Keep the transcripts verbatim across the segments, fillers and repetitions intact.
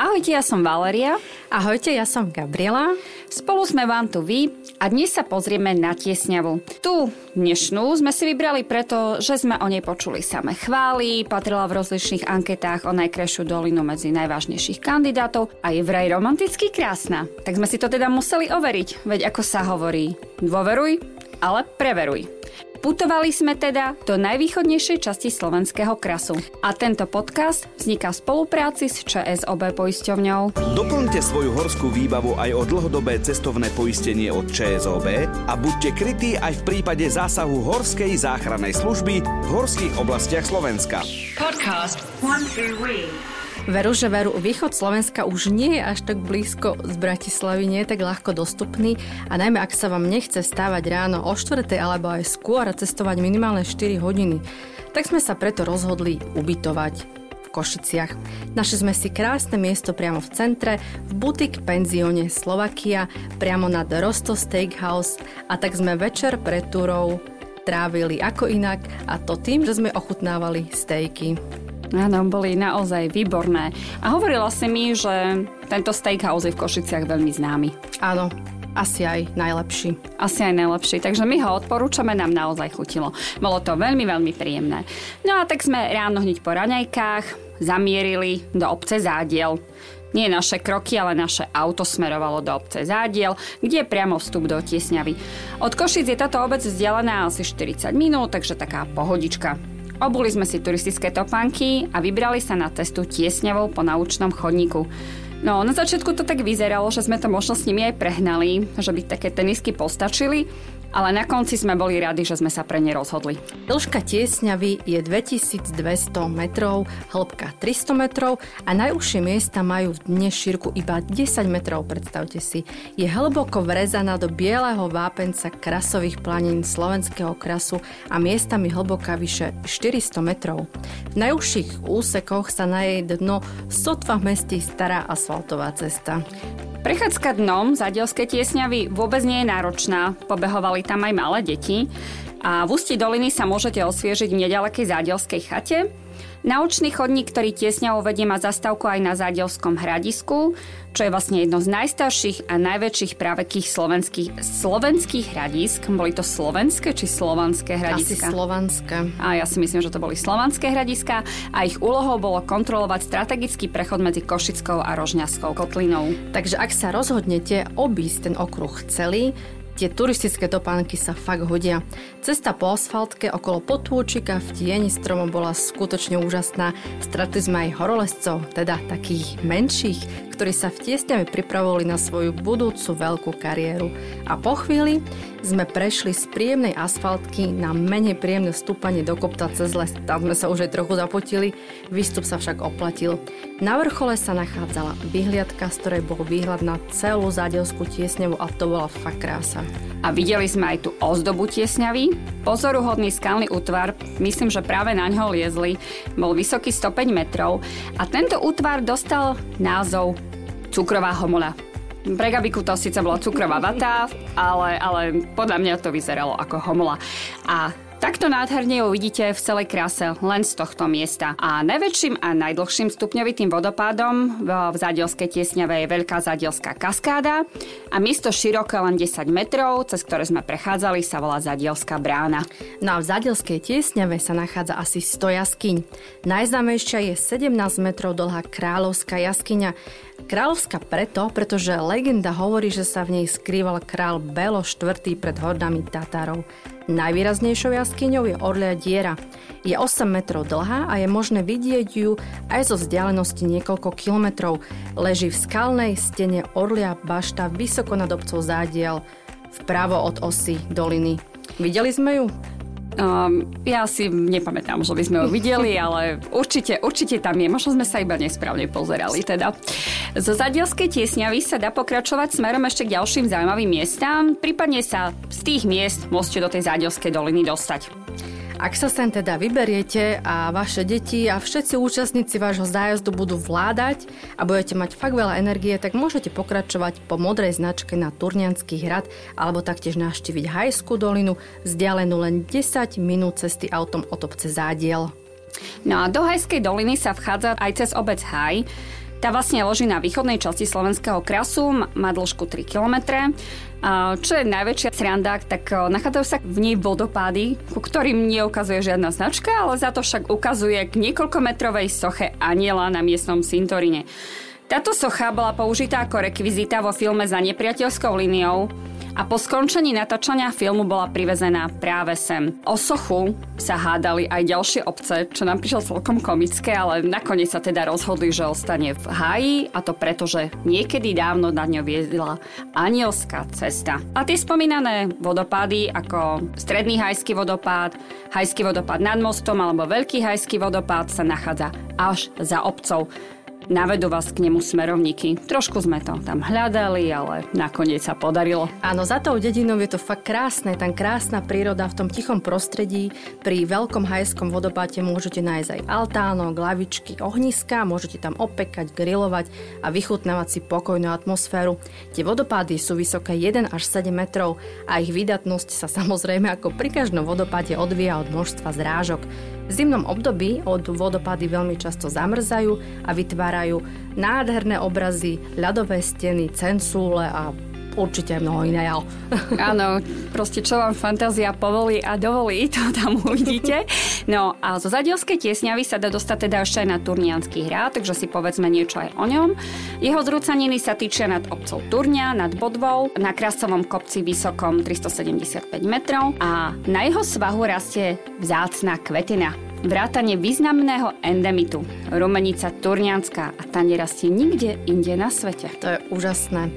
Ahojte, ja som Valeria. Ahojte, ja som Gabriela. Spolu sme vám tu vy a dnes sa pozrieme na tiesňavu. Tú dnešnú sme si vybrali preto, že sme o nej počuli samé chvály, patrila v rozličných anketách o najkrajšiu dolinu medzi najvážnejších kandidátov a je vraj romanticky krásna. Tak sme si to teda museli overiť, veď ako sa hovorí, dôveruj, ale preveruj. Putovali sme teda do najvýchodnejšej časti slovenského krasu. A tento podcast vzniká v spolupráci s ČSOB poisťovňou. Doplňte svoju horskú výbavu aj o dlhodobé cestovné poistenie od ČSOB a buďte krytí aj v prípade zásahu Horskej záchrannej služby v horských oblastiach Slovenska. Podcast one two three. Veru, že veru, východ Slovenska už nie je až tak blízko z Bratislavy, nie je tak ľahko dostupný a najmä ak sa vám nechce vstávať ráno o štvrtej alebo aj skôr a cestovať minimálne štyri hodiny, tak sme sa preto rozhodli ubytovať v Košiciach. Našli sme si krásne miesto priamo v centre, v butik penzióne Slovakia, priamo nad Rosto Steakhouse a tak sme večer pred túrou trávili ako inak a to tým, že sme ochutnávali stejky. Áno, boli naozaj výborné. A hovorila si mi, že tento steakhouse je v Košiciach veľmi známy. Áno, asi aj najlepší. Asi aj najlepší, takže my ho odporúčame, nám naozaj chutilo. Bolo to veľmi, veľmi príjemné. No a tak sme ráno hneď po raňajkách zamierili do obce Zádiel. Nie naše kroky, ale naše auto smerovalo do obce Zádiel, kde je priamo vstup do tiesňavy. Od Košic je táto obec vzdialená asi štyridsať minút, takže taká pohodička. Obuli sme si turistické topánky a vybrali sa na cestu tiesňavou po naučnom chodníku. No, na začiatku to tak vyzeralo, že sme to možno s nimi aj prehnali, že by také tenisky postačili, ale na konci sme boli radi, že sme sa pre ne rozhodli. Dĺžka tiesňavy je dvetisícdvesto metrov, hĺbka tristo metrov a najúžšie miesta majú v dne šírku iba desať metrov, predstavte si. Je hlboko vrezaná do bieleho vápenca krasových planín slovenského krasu a miestami hlboká vyše štyristo metrov. V najúžších úsekoch sa na jej dno sotva mestí stará asfaltová cesta. Prechádzka dnom Zádielskej tiesňavy vôbec nie je náročná, pobehovali tam aj malé deti a v ústí doliny sa môžete osviežiť v nedalekej Zádielskej chate. Naučný chodník, ktorý tiesňavou vedie, má zastávku aj na Zádielskom hradisku, čo je vlastne jedno z najstarších a najväčších právekých slovenských, slovenských hradísk. Boli to slovenské či slovanské hradiska? Asi slovanské. A ja si myslím, že to boli slovanské hradiska a ich úlohou bolo kontrolovať strategický prechod medzi Košickou a Rožňavskou kotlinou. Takže ak sa rozhodnete obísť ten okruh celý, tie turistické topánky sa fakt hodia. Cesta po asfaltke okolo potôčika v tieni stromov bola skutočne úžasná. Stretli sme aj horolezcov, teda takých menších, ktorí sa v tiesňave pripravovali na svoju budúcu veľkú kariéru. A po chvíli sme prešli z príjemnej asfaltky na menej príjemné stúpanie do kopca cez les. Tam sme sa už aj trochu zapotili, výstup sa však oplatil. Na vrchole sa nachádzala vyhliadka, z ktorej bol výhľad na celú Zádielsku tiesňavu a to bola fakt krása. A videli sme aj tú ozdobu tiesňavy. Pozoruhodný skalný útvar, myslím, že práve na ňo liezli, bol vysoký sto päť metrov a tento útvar dostal názov Cukrová homola. Pre Gabiku to síce bola cukrová vata, ale, ale podľa mňa to vyzeralo ako homola. A takto nádherne ju vidíte v celej kráse len z tohto miesta. A najväčším a najdlhším stupňovitým vodopádom v Zádielskej tiesňave je Veľká Zádielska kaskáda a miesto široké len desať metrov, cez ktoré sme prechádzali, sa volá Zádielska brána. No a v Zádielskej tiesňave sa nachádza asi sto jaskyň. Najznámejšia je sedemnásť metrov dlhá Kráľovská jaskyňa. Kráľovská preto, pretože legenda hovorí, že sa v nej skrýval kráľ Bélo štvrtý pred hordami Tatárov. Najvýraznejšou jaskyňou je Orlia Diera. Je osem metrov dlhá a je možné vidieť ju aj zo vzdialenosti niekoľko kilometrov. Leží v skalnej stene Orlia Bašta vysoko nad obcou Zádiel, vpravo od osy doliny. Videli sme ju? Um, ja si nepamätám, že by sme ho videli, ale určite, určite tam je. Možno sme sa iba nesprávne pozerali. Teda. Zo Zádielskej tiesňavy sa dá pokračovať smerom ešte k ďalším zaujímavým miestam. Prípadne sa z tých miest môžete do tej Zádielskej doliny dostať. Ak sa sem teda vyberiete a vaše deti a všetci účastníci vášho zájazdu budú vládať a budete mať fakt veľa energie, tak môžete pokračovať po modrej značke na Turniansky hrad alebo taktiež navštíviť Hájskú dolinu, vzdialenú len desať minút cesty autom od obce Zádiel. No a do Hájskej doliny sa vchádza aj cez obec Háj, Tá vlastne leží na východnej časti slovenského krasu, má dĺžku tri kilometre. Čo je najväčšia sranda, tak nachádzajú sa v nej vodopády, ku ktorým neukazuje žiadna značka, ale za to však ukazuje k niekoľkometrovej soche anjela na miestnom cintoríne. Táto socha bola použitá ako rekvizita vo filme Za nepriateľskou líniou a po skončení natáčania filmu bola privezená práve sem. O sochu sa hádali aj ďalšie obce, čo nám prišlo celkom komické, ale nakoniec sa teda rozhodli, že ostane v háji, a to preto, že niekedy dávno na ňo viedla anielská cesta. A tie spomínané vodopády ako Stredný hájsky vodopád, Hájsky vodopád nad mostom alebo Veľký hájsky vodopád sa nachádza až za obcov. Navedú vás k nemu smerovníky. Trošku sme to tam hľadali, ale nakoniec sa podarilo. Áno, za tou dedinou je to fakt krásne. Tam krásna príroda v tom tichom prostredí. Pri Veľkom hájskom vodopáde môžete nájsť aj altánok, lavičky, ohniska. Môžete tam opekať, grilovať a vychutnávať si pokojnú atmosféru. Tie vodopády sú vysoké jeden až sedem metrov a ich výdatnosť sa samozrejme ako pri každom vodopáde odvíja od množstva zrážok. V zimnom období od vodopády veľmi často zamrzajú a vytvárajú nádherné obrazy, ľadové steny, cencúle a určite mnoho iného. Áno, proste čo vám fantázia povolí a dovolí, to tam uvidíte. No a zo Zádielskej tiesňavy sa dá dostať teda ešte aj na Turniansky hrad, takže si povedzme niečo aj o ňom. Jeho zrúcaniny sa týčia nad obcov Turňa, nad Bodvou, na krasovom kopci vysokom tristosedemdesiatpäť metrov a na jeho svahu rastie vzácna kvetina. Vrátane významného endemitu, rumenica turnianská, a tá nerastie nikde inde na svete. To je úžasné.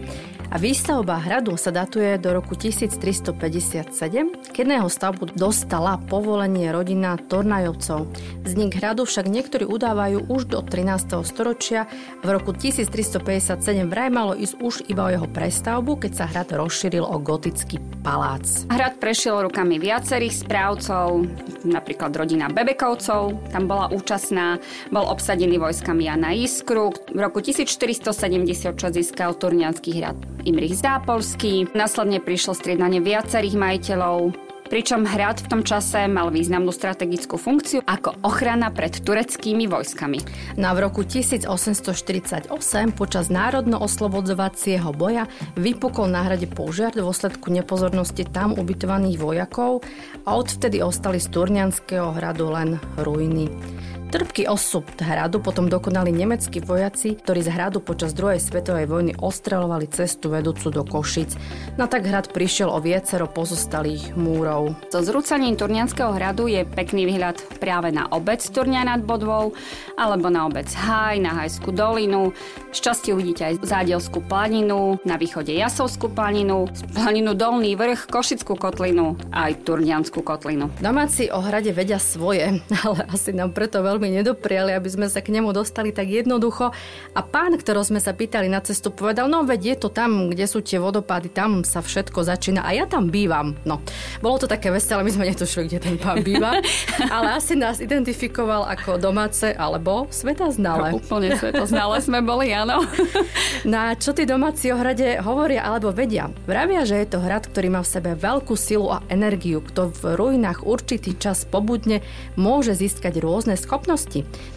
A výstavba hradu sa datuje do roku tisíctristopäťdesiatsedem, keď na jeho stavbu dostala povolenie rodina Tornajovcov. Vznik hradu však niektorí udávajú už do trinásteho storočia. V roku tisíctristopäťdesiatsedem vraj malo ísť už iba o jeho prestavbu, keď sa hrad rozšíril o gotický palác. Hrad prešiel rukami viacerých správcov, napríklad rodina Bebekovcov, tam bola účastná, bol obsadený vojskami Jana na Jiskru. V roku tisícštyristosedemdesiatšesť získal Turniansky hrad Imrich Zápolský, následne prišlo striedanie viacerých majiteľov, pričom hrad v tom čase mal významnú strategickú funkciu ako ochrana pred tureckými vojskami. Na v roku tisícosemstoštyridsaťosem počas národno-oslobodzovacieho boja vypukol na hrade požiar v dôsledku nepozornosti tam ubytovaných vojakov a odvtedy ostali z Turnianského hradu len ruiny. Trpký osud hradu potom dokonali nemeckí vojaci, ktorí z hradu počas druhej svetovej vojny ostreľovali cestu vedúcu do Košic. No tak hrad prišiel o viacero pozostalých múrov. So zrúcaním Turnianskeho hradu je pekný výhľad práve na obec Turňa nad Bodvou alebo na obec Háj, na Hájsku dolinu. Šťastie uvidíte aj Zádielsku planinu, na východe Jasovskú planinu, planinu Dolný vrch, Košickú kotlinu a aj Turniansku kotlinu. Domáci o hrade vedia svoje, ale asi nám preto veľmi nedopriali, aby sme sa k nemu dostali tak jednoducho. A pán, ktorého sme sa pýtali na cestu, povedal, no veď je to tam, kde sú tie vodopády, tam sa všetko začína a ja tam bývam. No, bolo to také veselé, my sme netušili, kde ten pán býva, ale asi nás identifikoval ako domáce alebo svetaznalé. No, úplne svetaznalé sme boli, áno. Na čo tí domáci o hrade hovoria alebo vedia? Vravia, že je to hrad, ktorý má v sebe veľkú silu a energiu. Kto v ruinách určitý čas pobudne, môže získať rôzne schopnosti.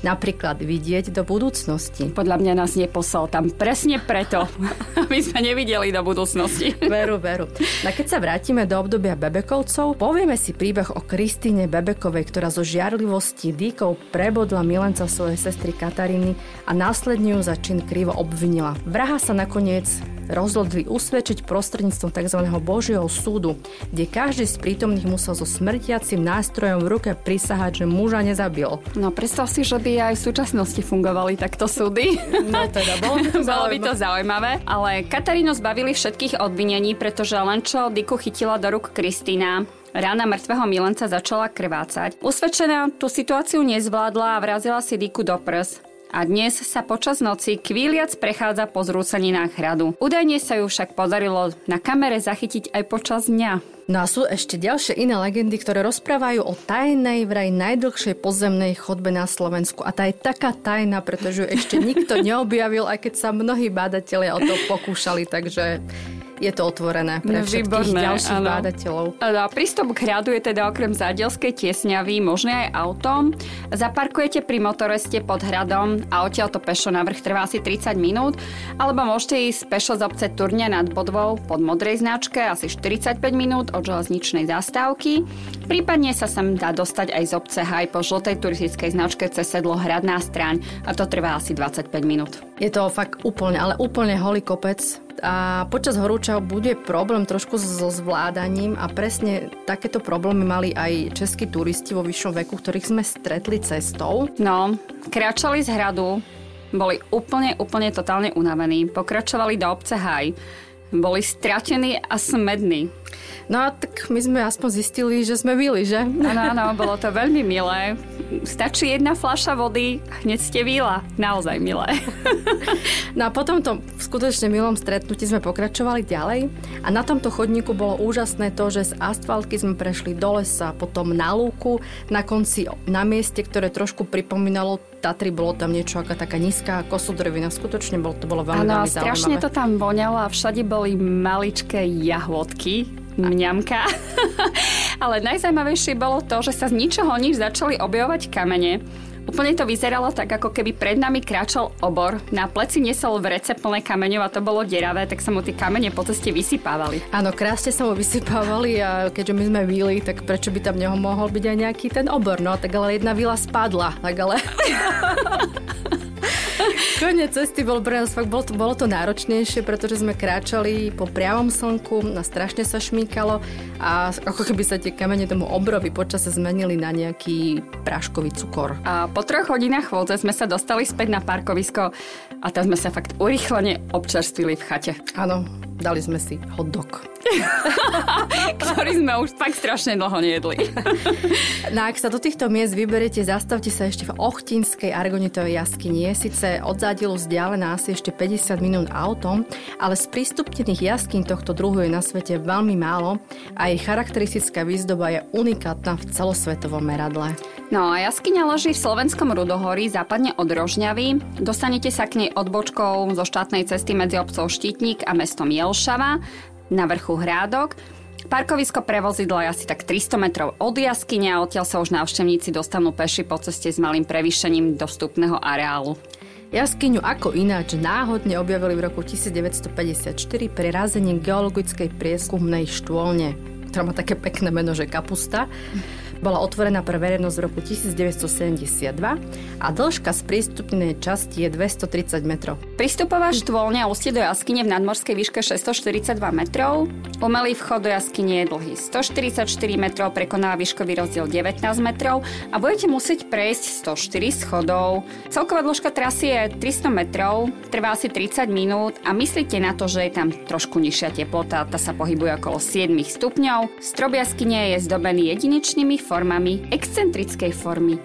Napríklad vidieť do budúcnosti. Podľa mňa nás neposlal tam presne preto, aby sme nevideli do budúcnosti. Veru, veru. A keď sa vrátime do obdobia Bebekovcov, povieme si príbeh o Kristíne Bebekovej, ktorá zo žiarlivosti dýkov prebodla milenca svojej sestry Kataríny a následne ju za čin krivo obvinila. Vraha sa nakoniec rozhodli usvedčiť prostredníctvom tzv. Božieho súdu, kde každý z prítomných musel so smrtiacim nástrojom v ruke prisahať, že muža nezabil. No predstav si, že by aj v súčasnosti fungovali takto súdy. No teda, bolo by to, bolo by to zaujímavé. Ale Katarínu zbavili všetkých obvinení, pretože len čo dyku chytila do rúk Kristína, rána mŕtvého milenca začala krvácať. Usvedčená tú situáciu nezvládla a vrazila si dyku do prs. A dnes sa počas noci kvíliac prechádza po zrúcaninách hradu. Údajne sa ju však podarilo na kamere zachytiť aj počas dňa. No a sú ešte ďalšie iné legendy, ktoré rozprávajú o tajnej, vraj najdlhšej pozemnej chodbe na Slovensku. A tá je taká tajná, pretože ju ešte nikto neobjavil, aj keď sa mnohí bádatelia o to pokúšali, takže je to otvorené pre no, všetkých výborné, ďalších áno. bádateľov. Prístup k hradu je teda okrem Zádielskej tiesňavy možné aj autom. Zaparkujete pri motoreste pod hradom a odtiaľ to pešo na vrch trvá asi tridsať minút, alebo môžete ísť pešo z obce Turňa nad Bodvou pod modrej značke asi štyridsaťpäť minút od železničnej zastávky. Prípadne sa sem dá dostať aj z obce Háj po žltej turistickej značke cez sedlo Hradná stráň a to trvá asi dvadsaťpäť minút. Je to fakt úplne, ale úplne holý kopec a počas horúčav bude problém trošku so zvládaním a presne takéto problémy mali aj českí turisti vo vyššom veku, ktorých sme stretli cestou. No, kráčali z hradu, boli úplne, úplne totálne unavení, pokračovali do obce Háj, boli stratení a smední. No a tak my sme aspoň zistili, že sme mili, že? Áno, áno, bolo to veľmi milé. Stačí jedna fľaša vody, hneď ste víla. Naozaj milé. No a po tomto skutočne milom stretnutí sme pokračovali ďalej a na tomto chodníku bolo úžasné to, že z asfaltky sme prešli do lesa, potom na lúku, na konci na mieste, ktoré trošku pripomínalo Tatry, bolo tam niečo ako taká nízka kosodrevina. Skutočne bolo, to bolo veľmi, ano, veľmi zaujímavé. Áno, strašne to tam voňalo a všade boli maličké jahôdky. Mňamka. Ale najzajímavejšie bolo to, že sa z ničoho nič začali objavovať kamene. Úplne to vyzeralo tak, ako keby pred nami kráčal obor. Na pleci nesol vrece plné kameňov a to bolo deravé, tak sa mu tie kamene po ceste vysypávali. Áno, krásne sa mu vysypávali a keďže my sme víli, tak prečo by tam neho mohol byť aj nejaký ten obor? No, tak ale jedna víla spadla. Tak ale... Koniec cesty bol pre nás fakt, bolo to, bolo to náročnejšie, pretože sme kráčali po priamom slnku, na strašne sa šmíkalo a ako keby sa tie kamene tomu obrovi počase zmenili na nejaký práškový cukor. A po troch hodinách chôdze sme sa dostali späť na parkovisko a tam sme sa fakt urýchlene občerstvili v chate. Áno, dali sme si hot dog. Ktorý sme už tak strašne dlho nejedli. No ak sa do týchto miest vyberiete, zastavte sa ešte v Ochtinskej argonitovej jaskyni. Je síce od Zádielu vzdialená asi ešte päťdesiat minút autom, ale z prístupnených jaskyn tohto druhu je na svete veľmi málo a jej charakteristická výzdoba je unikátna v celosvetovom meradle. No a jaskyňa leží v slovenskom Rudohorí, západne od Rožňavy. Dostanete sa k nej odbočkou zo štátnej cesty medzi obcov Štítnik a mestom Jelšava. Na vrchu Hrádok. Parkovisko pre vozidlo je asi tak tristo metrov od jaskyne a odtiaľ sa už návštevníci dostanú peši po ceste s malým prevýšením dostupného areálu. Jaskyňu ako ináč náhodne objavili v roku devätnásťstopäťdesiatštyri pri razení geologickej prieskumnej štôlne, ktorá má také pekné meno, že Kapusta. Bola otvorená pre verejnosť v roku devätnásťstosedemdesiatdva a dĺžka sprístupnenej časti je dvestotridsať metrov. Prístupová štôlňa ústie do jaskyne v nadmorskej výške šesťstoštyridsaťdva metrov. Umelý vchod do jaskyne je dlhý stoštyridsaťštyri metrov, prekonáva výškový rozdiel devätnásť metrov a budete musieť prejsť stoštyri schodov. Celková dĺžka trasy je tristo metrov, trvá asi tridsať minút a myslíte na to, že je tam trošku nižšia teplota, tá sa pohybuje okolo sedem stupňov. Strop jaskyne je zdobený jedinečnými formami excentrickej formy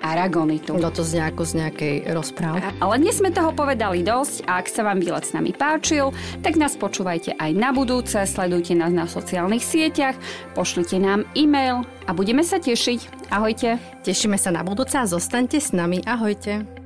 aragonitu. No to z, nejako, z nejakej rozprávy. Ale dnes sme toho povedali dosť a ak sa vám výlet s nami páčil, tak nás počúvajte aj na budúce, sledujte nás na sociálnych sieťach, pošlite nám e-mail a budeme sa tešiť. Ahojte. Tešíme sa na budúce a zostaňte s nami. Ahojte.